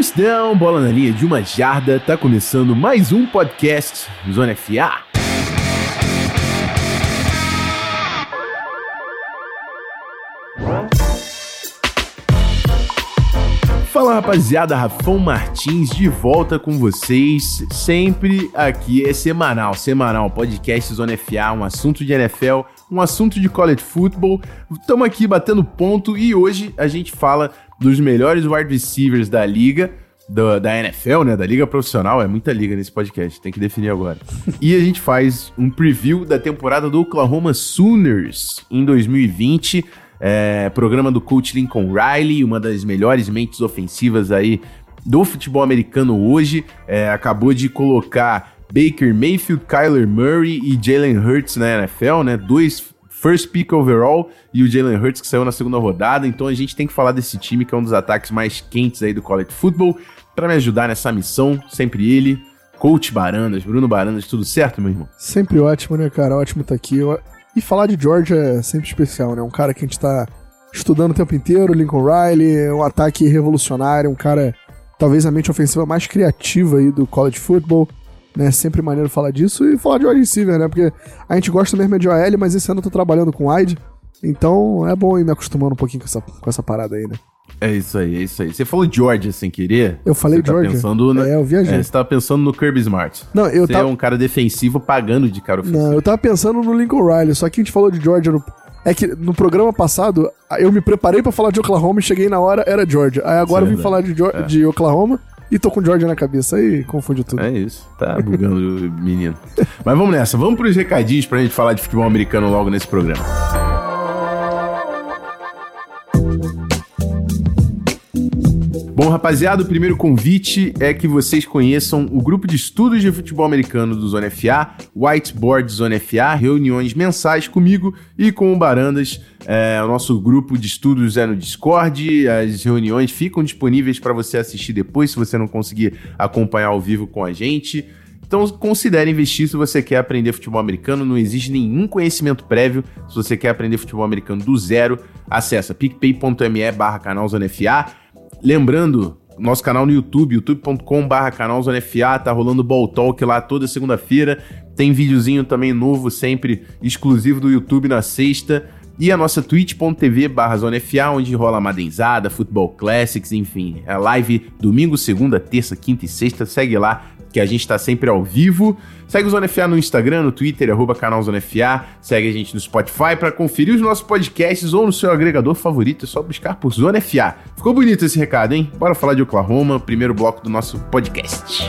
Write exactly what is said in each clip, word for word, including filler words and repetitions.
First down, bola na linha de uma jarda, tá começando mais um podcast Zona F A. Fala rapaziada, Rafão Martins de volta com vocês, sempre aqui, é semanal, semanal, podcast Zona F A, um assunto de N F L, um assunto de college football, estamos aqui batendo ponto e hoje a gente fala dos melhores wide receivers da liga, do, da N F L, né, da liga profissional, é muita liga nesse podcast, tem que definir agora. E a gente faz um preview da temporada do Oklahoma Sooners em dois mil e vinte, É, programa do coach Lincoln Riley, uma das melhores mentes ofensivas aí do futebol americano hoje, é, acabou de colocar Baker Mayfield, Kyler Murray e Jalen Hurts na N F L, né? Dois first pick overall e o Jalen Hurts que saiu na segunda rodada, então a gente tem que falar desse time que é um dos ataques mais quentes aí do college football. Para me ajudar nessa missão, sempre ele, coach Barandas, Bruno Barandas, tudo certo, meu irmão? Sempre ótimo, né, cara? Ótimo tá aqui, ó. E falar de Georgia é sempre especial, né? Um cara que a gente tá estudando o tempo inteiro, Lincoln Riley, um ataque revolucionário, um cara, talvez a mente ofensiva mais criativa aí do college football, né? Sempre maneiro falar disso e falar de wide receiver, né? Porque a gente gosta mesmo de O L, mas esse ano eu tô trabalhando com wide, então é bom ir me acostumando um pouquinho com essa, com essa parada aí, né? É isso aí, é isso aí. Você falou Georgia sem querer? Eu falei Georgia. Você tá pensando na... É, eu viajei. É, você tava pensando no Kirby Smart. Não, eu Você tava... é um cara defensivo pagando de cara ofensivo. Não, eu tava pensando no Lincoln Riley, só que a gente falou de Georgia no... É que no programa passado, eu me preparei pra falar de Oklahoma e cheguei na hora, era Georgia. Aí agora isso eu vim é falar de, Georgia, é. de Oklahoma e tô com Georgia na cabeça, aí confunde tudo. É isso, tá bugando o menino. Mas vamos nessa, vamos pros recadinhos pra gente falar de futebol americano logo nesse programa. Bom, rapaziada, o primeiro convite é que vocês conheçam o grupo de estudos de futebol americano do Zona F A, Whiteboard Zona F A, reuniões mensais comigo e com o Barandas. É, o nosso grupo de estudos é no Discord, as reuniões ficam disponíveis para você assistir depois, se você não conseguir acompanhar ao vivo com a gente. Então, considere investir se você quer aprender futebol americano, não exige nenhum conhecimento prévio. Se você quer aprender futebol americano do zero, acessa picpay.me barra canal Zona F A. Lembrando, nosso canal no YouTube, youtube.com.br, canal Zona F A, tá rolando Ball Talk lá toda segunda-feira, tem videozinho também novo, sempre exclusivo do YouTube na sexta, e a nossa twitch.tv barra Zona F A, onde rola madenzada, futebol classics, enfim, é live domingo, segunda, terça, quinta e sexta, segue lá, que a gente tá sempre ao vivo. Segue o Zona F A no Instagram, no Twitter, arroba canal Zona F A. Segue a gente no Spotify para conferir os nossos podcasts ou no seu agregador favorito. É só buscar por Zona F A. Ficou bonito esse recado, hein? Bora falar de Oklahoma, primeiro bloco do nosso podcast.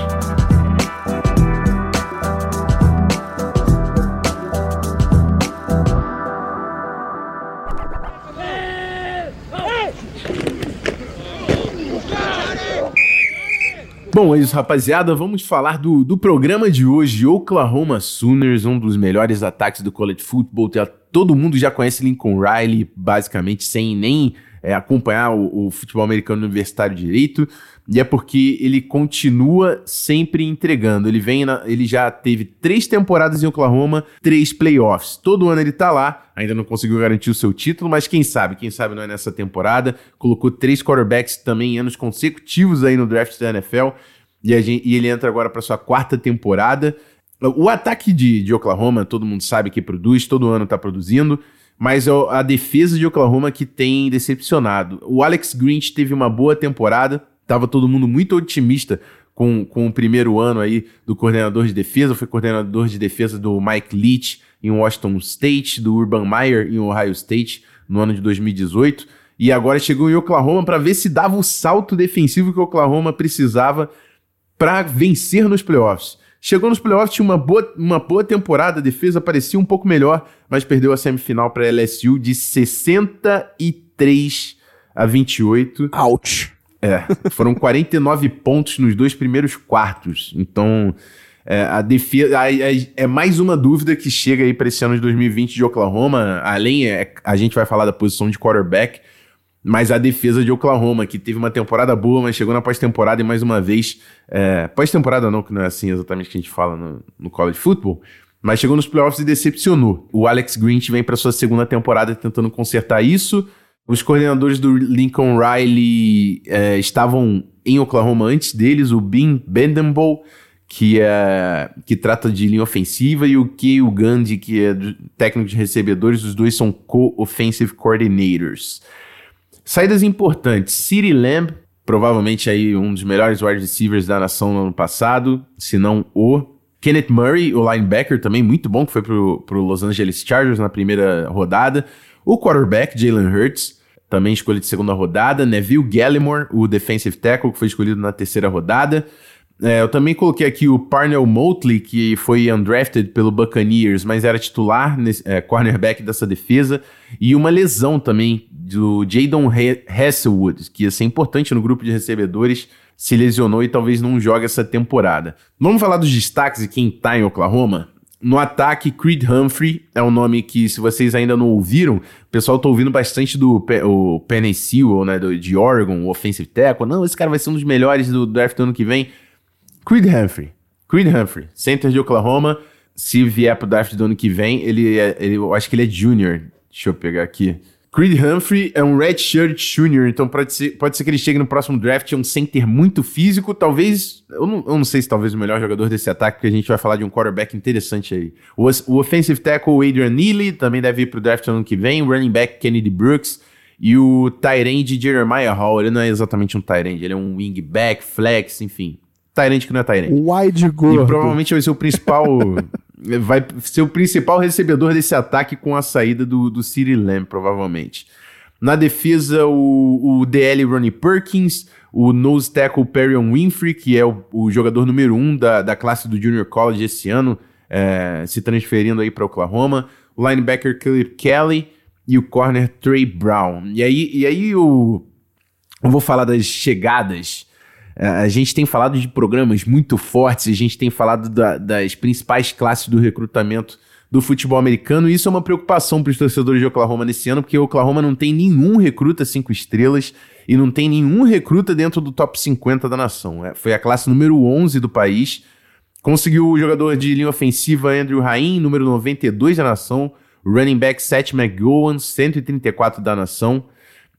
Bom, é isso, rapaziada. Vamos falar do, do programa de hoje. Oklahoma Sooners, um dos melhores ataques do college football. Todo mundo já conhece Lincoln Riley, basicamente, sem nem é, acompanhar o, o futebol americano universitário direito. E é porque ele continua sempre entregando. Ele, vem na, ele já teve três temporadas em Oklahoma, três playoffs. Todo ano ele tá lá. Ainda não conseguiu garantir o seu título, mas quem sabe, quem sabe não é nessa temporada. Colocou três quarterbacks também em anos consecutivos aí no draft da N F L e, a gente, e ele entra agora para sua quarta temporada. O ataque de, de Oklahoma, todo mundo sabe que produz, todo ano está produzindo, mas a defesa de Oklahoma que tem decepcionado. O Alex Grinch teve uma boa temporada, estava todo mundo muito otimista com, com o primeiro ano aí do coordenador de defesa, foi coordenador de defesa do Mike Leach em Washington State, do Urban Meyer em Ohio State no ano de dois mil e dezoito, e agora chegou em Oklahoma para ver se dava o salto defensivo que o Oklahoma precisava para vencer nos playoffs. Chegou nos playoffs, tinha uma boa, uma boa temporada, a defesa parecia um pouco melhor, mas perdeu a semifinal para a L S U de sessenta e três a vinte e oito. Ouch! É, foram quarenta e nove pontos nos dois primeiros quartos, então... É, a defesa, a, a, é mais uma dúvida que chega aí para esse ano de dois mil e vinte de Oklahoma, além, é, a gente vai falar da posição de quarterback, mas a defesa de Oklahoma, que teve uma temporada boa, mas chegou na pós-temporada e mais uma vez, é, pós-temporada não, que não é assim exatamente que a gente fala no, no college football, mas chegou nos playoffs e decepcionou. O Alex Grinch vem para sua segunda temporada tentando consertar isso, Os coordenadores do Lincoln Riley é, estavam em Oklahoma antes deles, o Bean Bendenbow, que, é, que trata de linha ofensiva, e o Kay Gandhi, que é técnico de recebedores. Os dois são co-offensive coordinators. Saídas importantes. CeeDee Lamb, provavelmente aí um dos melhores wide receivers da nação no ano passado, se não o... Kenneth Murray, o linebacker também, muito bom, que foi pro, pro Los Angeles Chargers na primeira rodada. O quarterback, Jalen Hurts, também escolha de segunda rodada. Neville Gallimore, o defensive tackle, que foi escolhido na terceira rodada. É, eu também coloquei aqui o Parnell Motley, que foi undrafted pelo Buccaneers, mas era titular, nesse, é, cornerback dessa defesa. E uma lesão também do Jadon Hasselwood, que ia ser importante no grupo de recebedores, se lesionou e talvez não jogue essa temporada. Vamos falar dos destaques e quem tá em Oklahoma? No ataque, Creed Humphrey é um nome que, se vocês ainda não ouviram, o pessoal tá ouvindo bastante do Penny Sewell, né, do, de Oregon, o offensive tackle. Não, esse cara vai ser um dos melhores do draft do ano que vem. Creed Humphrey, Creed Humphrey, center de Oklahoma. Se vier pro draft do ano que vem, ele, é, ele, eu acho que ele é junior. Deixa eu pegar aqui. Creed Humphrey é um redshirt junior, então pode ser, pode ser que ele chegue no próximo draft, é um center muito físico, talvez, eu não, eu não sei se talvez o melhor jogador desse ataque, porque a gente vai falar de um quarterback interessante aí. O, o offensive tackle Adrian Neely também deve ir pro draft ano que vem, o running back Kennedy Brooks e o tight end Jeremiah Hall. Ele não é exatamente um tight end, ele é um wingback, flex, enfim. Tight end que não é tight end. Wide gordo. E provavelmente vai ser o principal... vai ser o principal recebedor desse ataque com a saída do, do CeeDee Lamb, provavelmente. Na defesa, o, o D L Ronnie Perkins, o nose tackle Perrion Winfrey, que é o, o jogador número um da, da classe do Junior College esse ano, é, se transferindo aí para Oklahoma, o linebacker Caleb Kelly e o corner Trey Brown. E aí, e aí eu, eu vou falar das chegadas. A gente tem falado de programas muito fortes, a gente tem falado da, das principais classes do recrutamento do futebol americano, e isso é uma preocupação para os torcedores de Oklahoma nesse ano, porque o Oklahoma não tem nenhum recruta cinco estrelas e não tem nenhum recruta dentro do top cinquenta da nação. É, foi a classe número onze do país, conseguiu o jogador de linha ofensiva Andrew Rain, número noventa e dois da nação, running back Seth McGowan, cento e trinta e quatro da nação.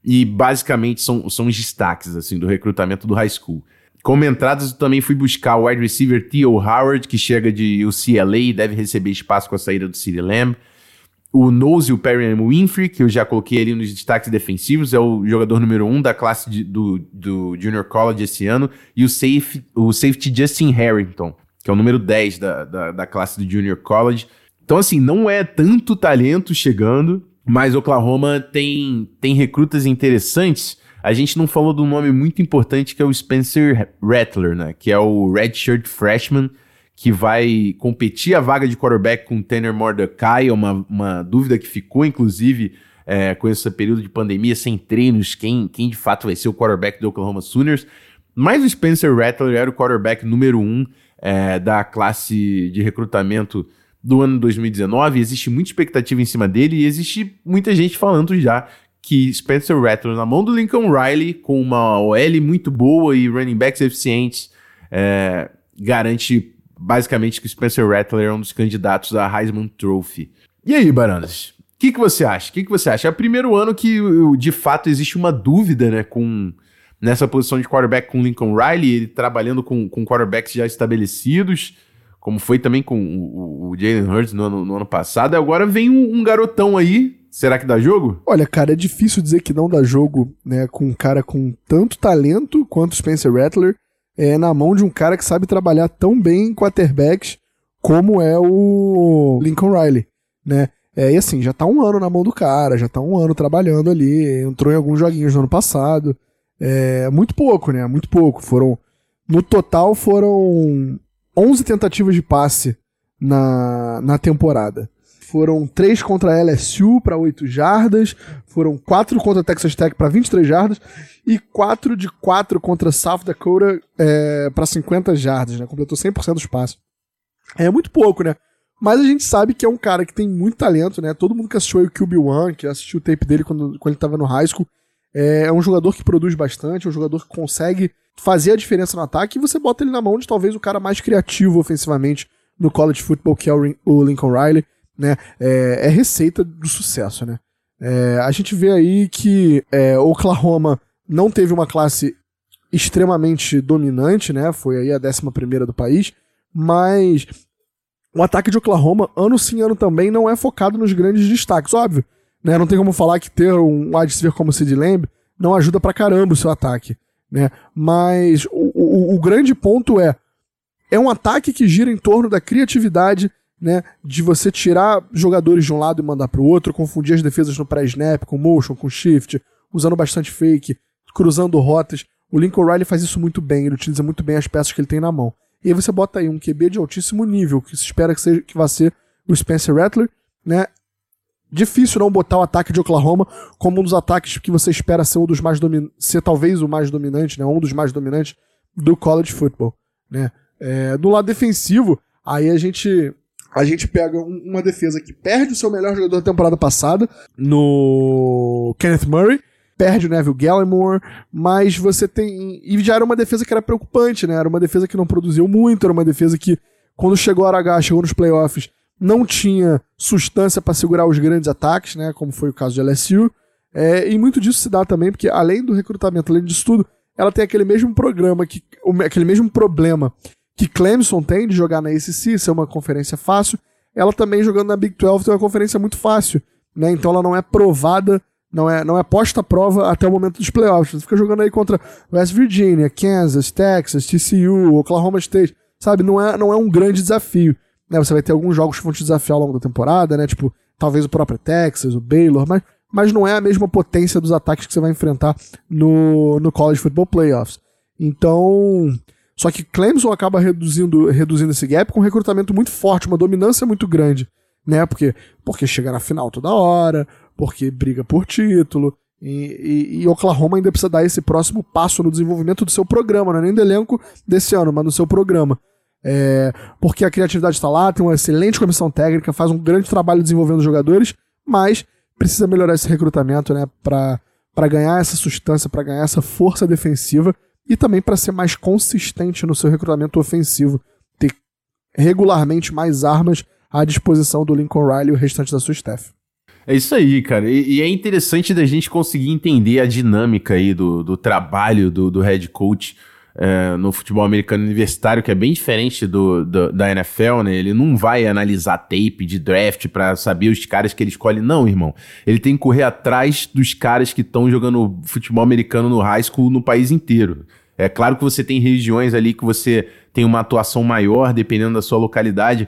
E basicamente são, são os destaques assim, do recrutamento do high school. Como entradas, eu também fui buscar o wide receiver Theo Howard, que chega de U C L A e deve receber espaço com a saída do CeeDee Lamb. O nose, o Perrion Winfrey, que eu já coloquei ali nos destaques defensivos, é o jogador número um da classe de, do, do Junior College esse ano. E o, safe, o safety Justin Harrington, que é o número dez da, da, da classe do Junior College. Então, assim, não é tanto talento chegando... Mas Oklahoma tem, tem recrutas interessantes. A gente não falou de um nome muito importante que é o Spencer Rattler, né? Que é o redshirt freshman que vai competir a vaga de quarterback com o Tanner Mordecai. É uma, uma dúvida que ficou, inclusive, é, com esse período de pandemia, sem treinos, quem, quem de fato vai ser o quarterback do Oklahoma Sooners. Mas o Spencer Rattler era o quarterback número um é, da classe de recrutamento do ano dois mil e dezenove, existe muita expectativa em cima dele e existe muita gente falando já que Spencer Rattler, na mão do Lincoln Riley, com uma O L muito boa e running backs eficientes, é, garante basicamente que o Spencer Rattler é um dos candidatos à Heisman Trophy. E aí, Barandas, o que, que você acha? O que, que você acha? É o primeiro ano que, de fato, existe uma dúvida, né, com, nessa posição de quarterback com Lincoln Riley, ele trabalhando com, com quarterbacks já estabelecidos, como foi também com o, o Jalen Hurts no ano, no ano passado. Agora vem um, um garotão aí. Será que dá jogo? Olha, cara, é difícil dizer que não dá jogo, né, com um cara com tanto talento quanto o Spencer Rattler, é, na mão de um cara que sabe trabalhar tão bem em quarterbacks como é o Lincoln Riley, né? É, e assim, já tá um ano na mão do cara, já tá um ano trabalhando ali, entrou em alguns joguinhos no ano passado. É, muito pouco, né? Muito pouco. Foram... No total foram... onze tentativas de passe na, na temporada. Foram três contra a L S U para oito jardas, foram quatro contra a Texas Tech para vinte e três jardas e quatro de quatro contra a South Dakota é, para cinquenta jardas, né? Completou cem por cento dos passes. É muito pouco, né? Mas a gente sabe que é um cara que tem muito talento, né? Todo mundo que assistiu aí o Q B um, que assistiu o tape dele quando, quando ele estava no high school, é um jogador que produz bastante, é um jogador que consegue fazer a diferença no ataque, e você bota ele na mão de talvez o cara mais criativo ofensivamente no college football, que é o Lincoln Riley, né? É, é receita do sucesso, né? É, a gente vê aí que é, Oklahoma não teve uma classe extremamente dominante, né? Foi aí a décima primeira do país, mas o ataque de Oklahoma, ano sim, ano também, não é focado nos grandes destaques, óbvio, né? Não tem como falar que ter um wide receiver como CeeDee Lamb não ajuda pra caramba o seu ataque, né? Mas o, o, o grande ponto é, é um ataque que gira em torno da criatividade, né, de você tirar jogadores de um lado e mandar pro outro, confundir as defesas no pré-snap, com motion, com shift, usando bastante fake, cruzando rotas. O Lincoln Riley faz isso muito bem, ele utiliza muito bem as peças que ele tem na mão. E aí você bota aí um Q B de altíssimo nível, que se espera que, seja, que vá ser o Spencer Rattler, né? Difícil não botar o ataque de Oklahoma como um dos ataques que você espera ser um dos mais domin... ser talvez o mais dominante, né? Um dos mais dominantes do college football, né? É, do lado defensivo, aí a gente... A gente pega uma defesa que perde o seu melhor jogador da temporada passada, no Kenneth Murray, perde o Neville Gallimore, mas você tem... E já era uma defesa que era preocupante, né? Era uma defesa que não produziu muito, era uma defesa que, quando chegou a hora H, chegou nos playoffs, não tinha sustância para segurar os grandes ataques, né? Como foi o caso de L S U. É, e muito disso se dá também, porque além do recrutamento, além disso tudo, ela tem aquele mesmo programa, que, aquele mesmo problema... que Clemson tem de jogar na A C C, ser uma conferência fácil, ela também jogando na Big doze tem uma conferência muito fácil, né? Então ela não é provada, não é, não é posta à prova até o momento dos playoffs. Você fica jogando aí contra West Virginia, Kansas, Texas, T C U, Oklahoma State, sabe? Não é, não é um grande desafio, né? Você vai ter alguns jogos que vão te desafiar ao longo da temporada, né? Tipo, talvez o próprio Texas, o Baylor, mas, mas não é a mesma potência dos ataques que você vai enfrentar no, no College Football Playoffs. Então... Só que Clemson acaba reduzindo, reduzindo esse gap com um recrutamento muito forte, uma dominância muito grande, né? Porque, porque chega na final toda hora, porque briga por título, e, e, e Oklahoma ainda precisa dar esse próximo passo no desenvolvimento do seu programa, não é nem do elenco desse ano, mas no seu programa. É, porque a criatividade está lá, tem uma excelente comissão técnica, faz um grande trabalho desenvolvendo os jogadores, mas precisa melhorar esse recrutamento, né? Para para ganhar essa sustância, para ganhar essa força defensiva, e também para ser mais consistente no seu recrutamento ofensivo, ter regularmente mais armas à disposição do Lincoln Riley e o restante da sua staff. É isso aí, cara, e, e é interessante da gente conseguir entender a dinâmica aí do, do trabalho do, do head coach é, no futebol americano universitário, que é bem diferente do, do, da N F L, né? Ele não vai analisar tape de draft para saber os caras que ele escolhe, não, irmão. Ele tem que correr atrás dos caras que estão jogando futebol americano no high school no país inteiro. É claro que você tem regiões ali que você tem uma atuação maior, dependendo da sua localidade,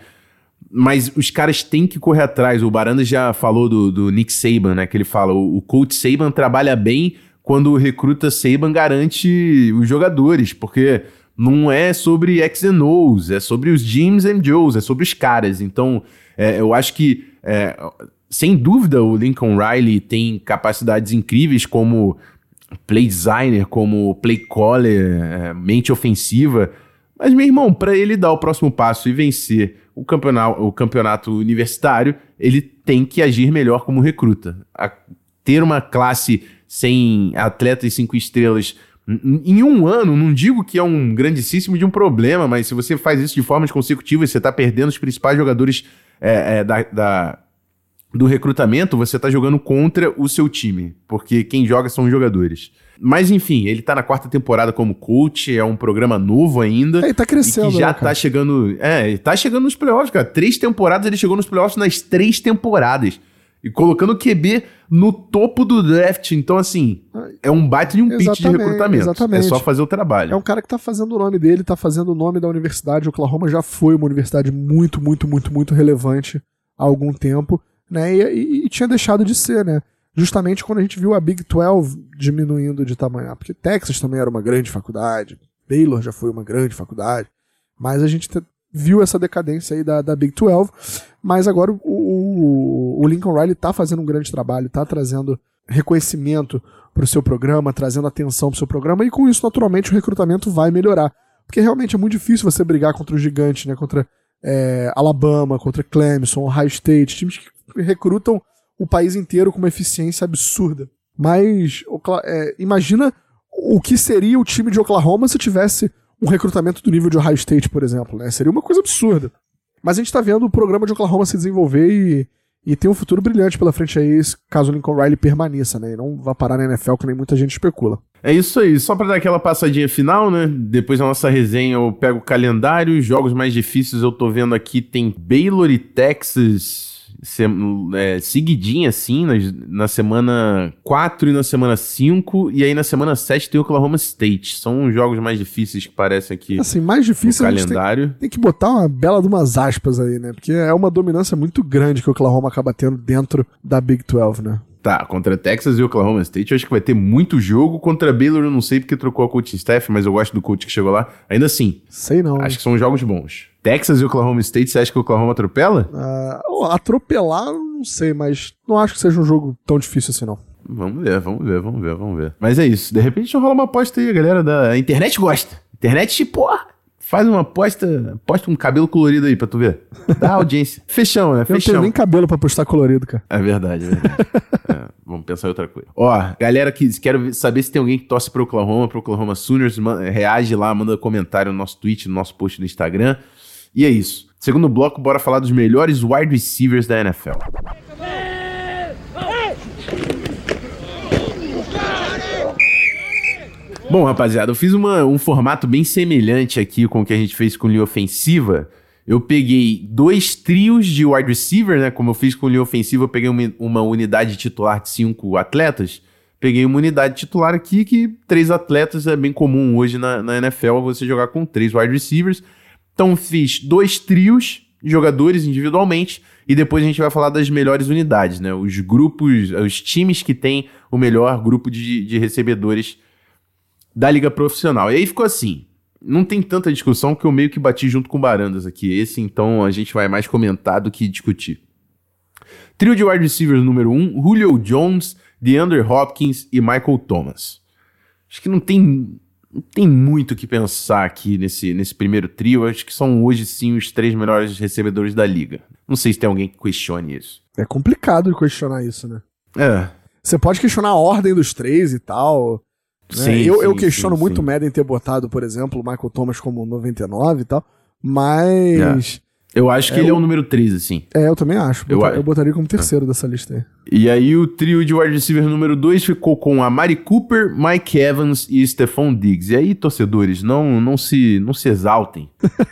mas os caras têm que correr atrás. O Barandas já falou do, do Nick Saban, né? Que ele fala, o, o coach Saban trabalha bem quando recruta Saban, garante os jogadores, porque não é sobre X and O's, é sobre os Jims and Joes, é sobre os caras. Então, é, eu acho que, é, sem dúvida, o Lincoln Riley tem capacidades incríveis como play designer, como play caller, é, mente ofensiva. Mas, meu irmão, para ele dar o próximo passo e vencer o campeonato, o campeonato universitário, ele tem que agir melhor como recruta. A, ter uma classe... sem atletas cinco estrelas em um ano, não digo que é um grandíssimo de um problema, mas se você faz isso de formas consecutivas, você está perdendo os principais jogadores é, é, da, da, do recrutamento, você está jogando contra o seu time, porque quem joga são os jogadores. Mas enfim, ele está na quarta temporada como coach, é um programa novo ainda. Ele está crescendo, e que já está né, chegando... É, ele está chegando nos playoffs, cara. Três temporadas, ele chegou nos playoffs nas três temporadas. E colocando o Q B no topo do draft. Então, assim, é um baita de um pitch de recrutamento. Exatamente. É só fazer o trabalho. É um cara que tá fazendo o nome dele, tá fazendo o nome da universidade. O Oklahoma já foi uma universidade muito, muito, muito, muito relevante há algum tempo, né? E, e, e tinha deixado de ser, né? Justamente quando a gente viu a Big doze diminuindo de tamanho. Porque Texas também era uma grande faculdade, Baylor já foi uma grande faculdade, mas a gente... Te... viu essa decadência aí da, da Big doze, mas agora o, o, o Lincoln Riley tá fazendo um grande trabalho, tá trazendo reconhecimento pro seu programa, trazendo atenção pro seu programa, e com isso, naturalmente, o recrutamento vai melhorar. Porque realmente é muito difícil você brigar contra o gigante, né, contra é, Alabama, contra Clemson, Ohio State, times que recrutam o país inteiro com uma eficiência absurda. Mas é, imagina o que seria o time de Oklahoma se tivesse um recrutamento do nível de Ohio State, por exemplo, né? Seria uma coisa absurda. Mas a gente tá vendo o programa de Oklahoma se desenvolver e, E tem um futuro brilhante pela frente aí, caso o Lincoln Riley permaneça, né? E não vá parar na N F L, que nem muita gente especula. É isso aí. Só para dar aquela passadinha final, né? Depois da nossa resenha eu pego o calendário. Os jogos mais difíceis eu tô vendo aqui tem Baylor e Texas... Se, é, seguidinha assim, na, na semana quatro e na semana cinco, e aí na semana sete tem Oklahoma State. São os jogos mais difíceis que parecem aqui. Assim, mais difícil no calendário. Tem, tem que botar uma bela de umas aspas aí, né? Porque é uma dominância muito grande que o Oklahoma acaba tendo dentro da Big doze, né? Tá, contra Texas e Oklahoma State, eu acho que vai ter muito jogo. Contra Baylor, eu não sei porque trocou a coaching staff, mas eu gosto do coach que chegou lá. Ainda assim, sei não. Acho que são jogos bons. Texas e Oklahoma State, você acha que o Oklahoma atropela? Uh, atropelar, não sei, mas não acho que seja um jogo tão difícil assim, não. Vamos ver, vamos ver, vamos ver, vamos ver. Mas é isso, de repente rola uma aposta aí, a galera da internet gosta. Internet, porra! Faz uma aposta, aposta um cabelo colorido aí pra tu ver. Dá audiência. Fechão, né? Fechão. Eu não tenho nem cabelo pra apostar colorido, cara. É verdade, é verdade. É, vamos pensar em outra coisa. Ó, galera, que quero saber se tem alguém que torce pro Oklahoma, pro Oklahoma Sooners. Reage lá, manda comentário no nosso tweet, no nosso post no Instagram. E é isso. Segundo bloco, bora falar dos melhores wide receivers da N F L. Bom, rapaziada, eu fiz uma, um formato bem semelhante aqui com o que a gente fez com linha ofensiva. Eu peguei dois trios de wide receiver, né? Como eu fiz com linha ofensiva, eu peguei uma, uma unidade titular de cinco atletas. Peguei uma unidade titular aqui que três atletas é bem comum hoje na, na N F L, você jogar com três wide receivers. Então fiz dois trios de jogadores individualmente e depois a gente vai falar das melhores unidades, né? Os grupos, os times que têm o melhor grupo de, de recebedores da liga profissional. E aí ficou assim, não tem tanta discussão que eu meio que bati junto com o Barandas aqui. Esse, então, a gente vai mais comentar do que discutir. Trio de wide receivers número um, Julio Jones, DeAndre Hopkins e Michael Thomas. Acho que não tem, não tem muito o que pensar aqui nesse, nesse primeiro trio. Acho que são hoje, sim, os três melhores recebedores da liga. Não sei se tem alguém que questione isso. É complicado de questionar isso, né? É. Você pode questionar a ordem dos três e tal... Né? Sim, eu, sim, eu questiono sim, muito sim. o Madden ter botado, por exemplo, o Michael Thomas como noventa e nove e tal, mas... É. Eu acho que é ele o... é o número três, assim. É, eu também acho. Eu, Botar, eu botaria como terceiro é. dessa lista aí. E aí o trio de wide receiver número dois ficou com Amari Cooper, Mike Evans e Stephon Diggs. E aí, torcedores, não, não, se, não se exaltem.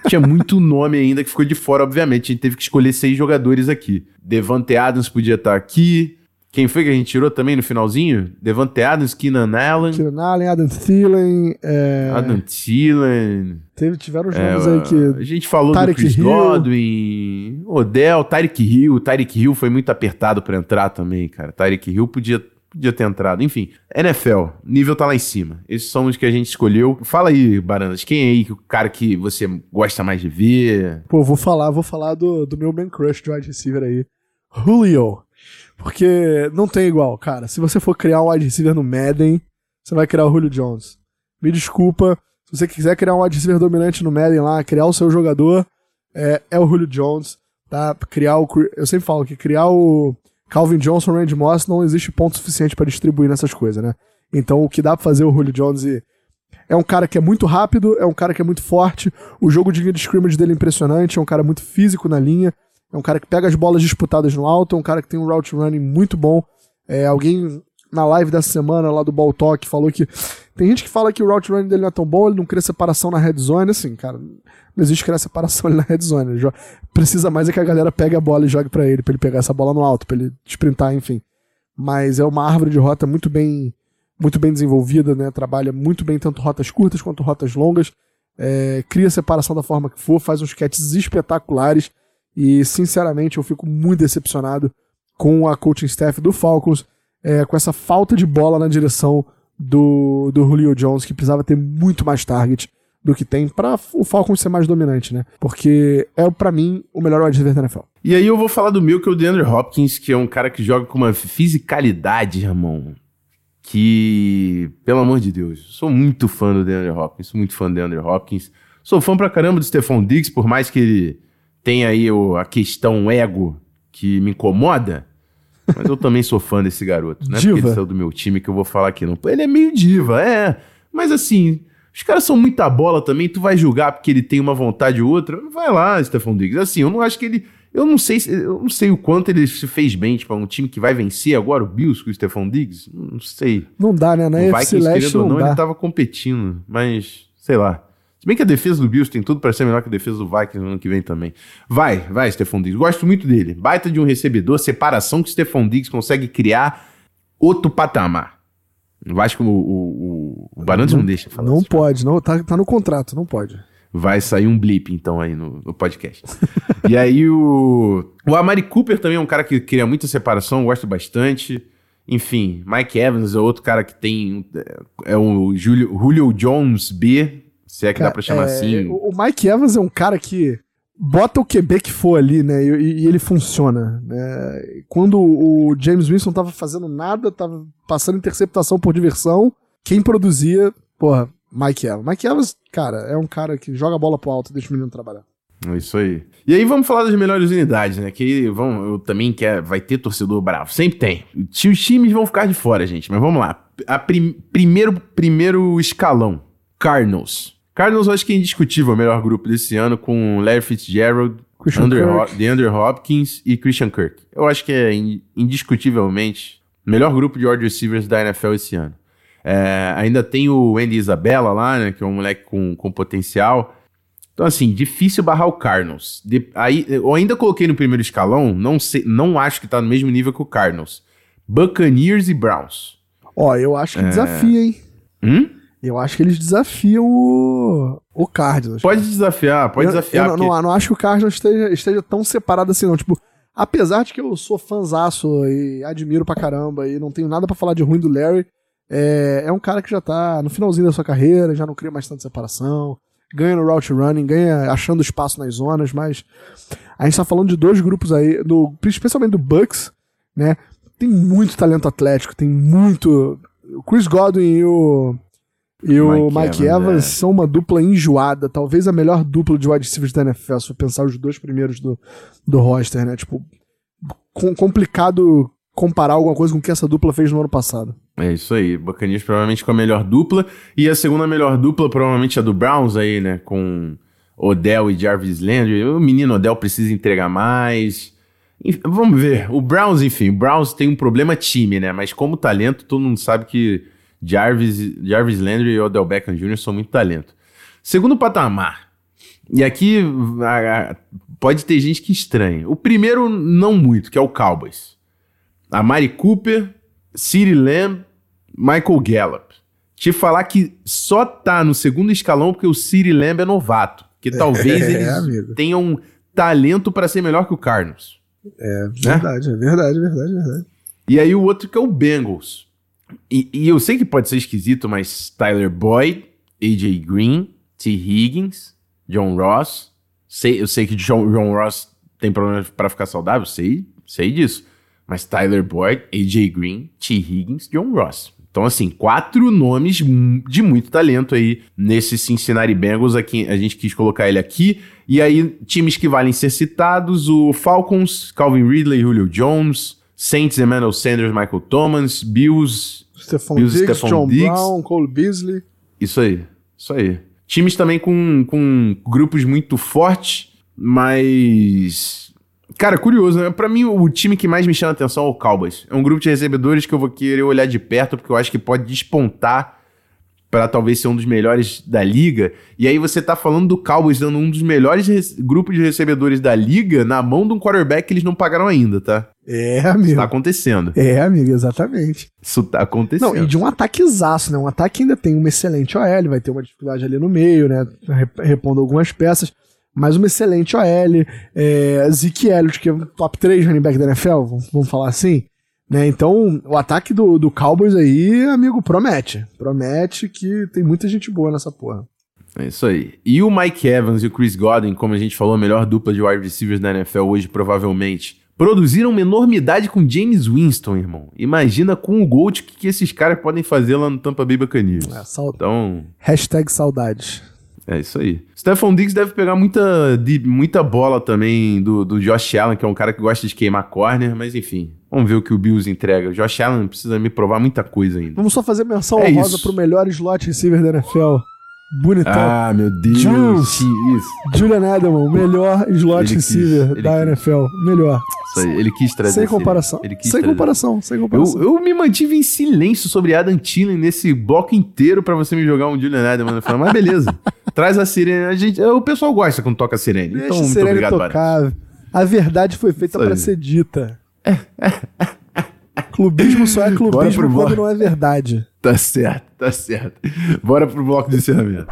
Tinha muito nome ainda que ficou de fora, obviamente. A gente teve que escolher seis jogadores aqui. Devante Adams podia estar aqui... Quem foi que a gente tirou também no finalzinho? Devante Adams, Keenan Allen. Keenan Allen, Adam Thielen. É... Adam Thielen. Teve, tiveram os nomes é, aí que... A gente falou Tyreek do Chris Hill. Godwin, Odell, Tyreek Hill. Tyreek Hill foi muito apertado pra entrar também, cara. Tyreek Hill podia, podia ter entrado. Enfim, N F L, nível tá lá em cima. Esses são os que a gente escolheu. Fala aí, Barandas, quem é aí o cara que você gosta mais de ver? Pô, vou falar, vou falar do, do meu man crush de wide receiver aí. Julio. Porque não tem igual, cara. Se você for criar um wide receiver no Madden, você vai criar o Julio Jones. Me desculpa, se você quiser criar um wide receiver dominante no Madden lá, criar o seu jogador, é, é o Julio Jones, tá? Criar o... Eu sempre falo que criar o Calvin Johnson, Randy Moss, não existe ponto suficiente pra distribuir nessas coisas, né? Então o que dá pra fazer o Julio Jones e... É um cara que é muito rápido, é um cara que é muito forte, o jogo de linha de scrimmage dele é impressionante, é um cara muito físico na linha, é um cara que pega as bolas disputadas no alto, é um cara que tem um route running muito bom. É, alguém na live dessa semana lá do Ball Talk falou que... Tem gente que fala que o route running dele não é tão bom, ele não cria separação na red zone, assim, cara, não existe criar separação ali na red zone. Joga... Precisa mais é que a galera pegue a bola e jogue pra ele, pra ele pegar essa bola no alto, pra ele sprintar, enfim. Mas é uma árvore de rota muito bem, muito bem desenvolvida, né? Trabalha muito bem tanto rotas curtas quanto rotas longas. É, cria separação da forma que for, faz uns catches espetaculares. E, sinceramente, eu fico muito decepcionado com a coaching staff do Falcons, é, com essa falta de bola na direção do, do Julio Jones, que precisava ter muito mais target do que tem para o Falcons ser mais dominante, né? Porque é, para mim, o melhor wide receiver da N F L. E aí eu vou falar do meu, que é o DeAndre Hopkins, que é um cara que joga com uma fisicalidade, Ramon, que, pelo amor de Deus, sou muito fã do DeAndre Hopkins, sou muito fã do DeAndre Hopkins. Sou fã pra caramba do Stephon Diggs, por mais que ele... Tem aí o, a questão ego que me incomoda, mas eu também sou fã desse garoto. Não é diva. Porque ele saiu do meu time que eu vou falar aqui, não. Ele é meio diva, é. Mas assim, os caras são muita bola também, tu vai julgar porque ele tem uma vontade ou outra. Vai lá, Stephon Diggs. Assim, eu não acho que ele... Eu não sei, eu não sei o quanto ele se fez bem, tipo, um time que vai vencer agora, o Bills com o Stephon Diggs, não sei. Não dá, né? Na U F C Leste não, não dá. Ele tava competindo, mas sei lá. Se bem que a defesa do Bills tem tudo para ser melhor que a defesa do Vikings no ano que vem também. Vai, vai, Stephon Diggs. Gosto muito dele. Baita de um recebedor, separação que o Stephon Diggs consegue criar outro patamar. O Vasco, o, o, o Barandas não, não deixa falar. Não isso, pode, não, tá, tá no contrato, não pode. Vai sair um blip, então, aí no, no podcast. E aí o... O Amari Cooper também é um cara que cria muita separação, gosto bastante. Enfim, Mike Evans é outro cara que tem... É o Julio, Julio Jones B... Se é que cara, dá pra chamar é, assim. O Mike Evans é um cara que bota o Q B que for ali, né? E, e ele funciona. Né? Quando o James Winston tava fazendo nada, tava passando interceptação por diversão, quem produzia, porra, Mike Evans. Mike Evans, cara, é um cara que joga a bola pro alto e deixa o menino trabalhar. É isso aí. E aí vamos falar das melhores unidades, né? Que vão, eu também quero, vai ter torcedor bravo. Sempre tem. Os times vão ficar de fora, gente. Mas vamos lá. A prim, primeiro, primeiro escalão. Cardinals. Cardinals, eu acho que é indiscutível o melhor grupo desse ano, com Larry Fitzgerald, DeAndre Hopkins e Christian Kirk. Eu acho que é indiscutivelmente o melhor grupo de wide receivers da N F L esse ano. É, ainda tem o Andy Isabella lá, né, que é um moleque com, com potencial. Então, assim, difícil barrar o Cardinals. De, aí, eu ainda coloquei no primeiro escalão, não, sei, não acho que tá no mesmo nível que o Cardinals. Buccaneers e Browns. Ó, eu acho que é... desafia, hein? Hum? Eu acho que eles desafiam o, o Cardinals. Pode cara. desafiar, pode eu, desafiar. Eu não, porque... não, não acho que o Cardinals esteja, esteja tão separado assim, não. Tipo, apesar de que eu sou fanzaço e admiro pra caramba e não tenho nada pra falar de ruim do Larry, é, é um cara que já tá no finalzinho da sua carreira, já não cria mais tanta separação, ganha no route running, ganha achando espaço nas zonas, mas a gente tá falando de dois grupos aí, do, especialmente do Bucks, né? Tem muito talento atlético, tem muito... O Chris Godwin e o... E o Mike, Mike Evans, Evans é. são uma dupla enjoada, talvez a melhor dupla de wide receivers da N F L, se eu pensar os dois primeiros do, do roster, né? Tipo, com, complicado comparar alguma coisa com o que essa dupla fez no ano passado. É isso aí, Buccaneers provavelmente com a melhor dupla, e a segunda melhor dupla provavelmente é a do Browns aí, né? Com Odell e Jarvis Landry. O menino Odell precisa entregar mais. Enfim, vamos ver, o Browns, enfim, o Browns tem um problema time, né? Mas como talento, todo mundo sabe que Jarvis, Jarvis Landry e Odell Beckham Júnior são muito talento. Segundo patamar, e aqui a, a, pode ter gente que estranha. O primeiro, não muito, que é o Cowboys. Amari Cooper, CeeDee Lamb, Michael Gallup. Te falar que só tá no segundo escalão porque o CeeDee Lamb é novato. Que talvez é, eles amigo. tenham talento para ser melhor que o Cardinals. É verdade, né? é verdade, é verdade, é verdade. E aí o outro que é o Bengals. E, e eu sei que pode ser esquisito, mas Tyler Boyd, A J Green, T. Higgins, John Ross. Sei, eu sei que John, John Ross tem problema para ficar saudável, sei, sei disso. Mas Tyler Boyd, A J Green, T. Higgins, John Ross. Então, assim, quatro nomes de muito talento aí nesse Cincinnati Bengals. Aqui, a gente quis colocar ele aqui. E aí, times que valem ser citados, o Falcons, Calvin Ridley, Julio Jones... Saints, Emmanuel Sanders, Michael Thomas, Bills, Stephon Bills, Diggs, Stephon John Diggs. Brown, Cole Beasley. Isso aí, isso aí. Times também com, com grupos muito fortes, mas... Cara, curioso, né? Pra mim, o time que mais me chama atenção é o Cowboys. É um grupo de recebedores que eu vou querer olhar de perto, porque eu acho que pode despontar para talvez ser um dos melhores da liga. E aí você tá falando do Cowboys dando um dos melhores re- grupos de recebedores da liga na mão de um quarterback que eles não pagaram ainda, tá? É, amigo. Isso tá acontecendo. É, amigo, exatamente. Isso tá acontecendo. Não, e de um ataquezaço, né? Um ataque ainda tem uma excelente O L, vai ter uma dificuldade ali no meio, né? Repondo algumas peças, mas uma excelente O L. É, Zeke Elliott, que é um top três running back da N F L, vamos falar assim. Né? Então, o ataque do, do Cowboys aí, amigo, promete. Promete que tem muita gente boa nessa porra. É isso aí. E o Mike Evans e o Chris Godwin, como a gente falou, a melhor dupla de wide receivers da N F L hoje, provavelmente... Produziram uma enormidade com James Winston, irmão. Imagina com o Gold o que, que esses caras podem fazer lá no Tampa Bay Buccaneers. É, saud... então... Hashtag saudades. É isso aí. Stephon Diggs deve pegar muita, de, muita bola também do, do Josh Allen, que é um cara que gosta de queimar corner, mas enfim. Vamos ver o que o Bills entrega. O Josh Allen precisa me provar muita coisa ainda. Vamos só fazer menção é honrosa isso. Pro melhor slot receiver da N F L. Bonitão. Ah, meu Deus. Jules. Julian Edelman, melhor slot receiver da quis. N F L. Melhor. Isso aí, ele quis trazer. Sem comparação. Ele quis sem trazer. comparação, sem comparação. Eu, eu me mantive em silêncio sobre Adam Thielen nesse bloco inteiro pra você me jogar um Julian Edelman. Eu falei, mas beleza. Traz a sirene. A gente, o pessoal gosta quando toca a sirene. Então, muito sirene obrigado, Barandas. A verdade foi feita pra ser dita. É, é, é. Clubismo só é clubismo quando não é verdade. Tá certo, tá certo. Bora pro bloco de encerramento.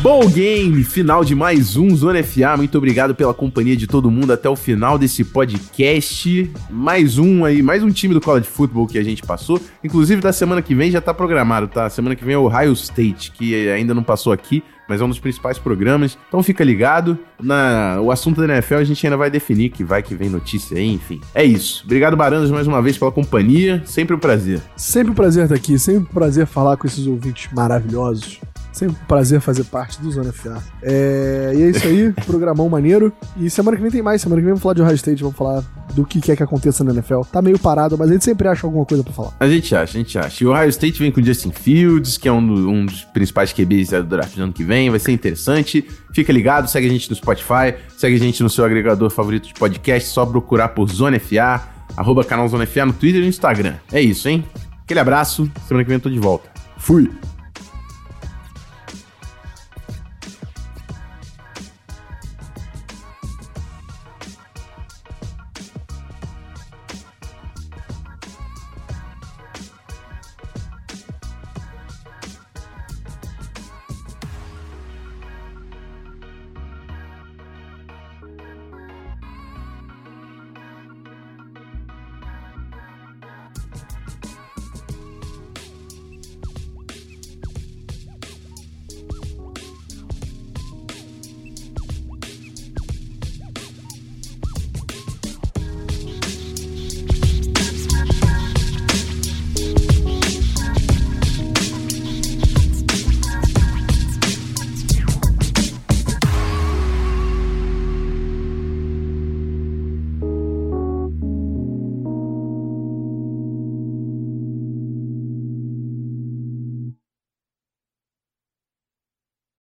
Bom game, final de mais um Zona F A. Muito obrigado pela companhia de todo mundo até o final desse podcast. Mais um aí, mais um time do college football que a gente passou. Inclusive, da semana que vem já tá programado, tá? Semana que vem é o Ohio State, que ainda não passou aqui, mas é um dos principais programas. Então fica ligado. Na, o assunto da N F L a gente ainda vai definir, que vai que vem notícia aí, enfim. É isso. Obrigado, Barandas, mais uma vez pela companhia. Sempre um prazer. Sempre um prazer estar aqui. Sempre um prazer falar com esses ouvintes maravilhosos. Sempre um prazer fazer parte do Zona F A. É, e é isso aí, programão maneiro. E semana que vem tem mais, semana que vem vamos falar de Ohio State, vamos falar do que quer que aconteça na N F L. Tá meio parado, mas a gente sempre acha alguma coisa pra falar. A gente acha, a gente acha. E o Ohio State vem com o Justin Fields, que é um, do, um dos principais Q Bs do draft do ano que vem, vai ser interessante. Fica ligado, segue a gente no Spotify, segue a gente no seu agregador favorito de podcast, só procurar por Zona F A, arroba canal Zona F A no Twitter e no Instagram. É isso, hein? Aquele abraço, semana que vem eu tô de volta. Fui!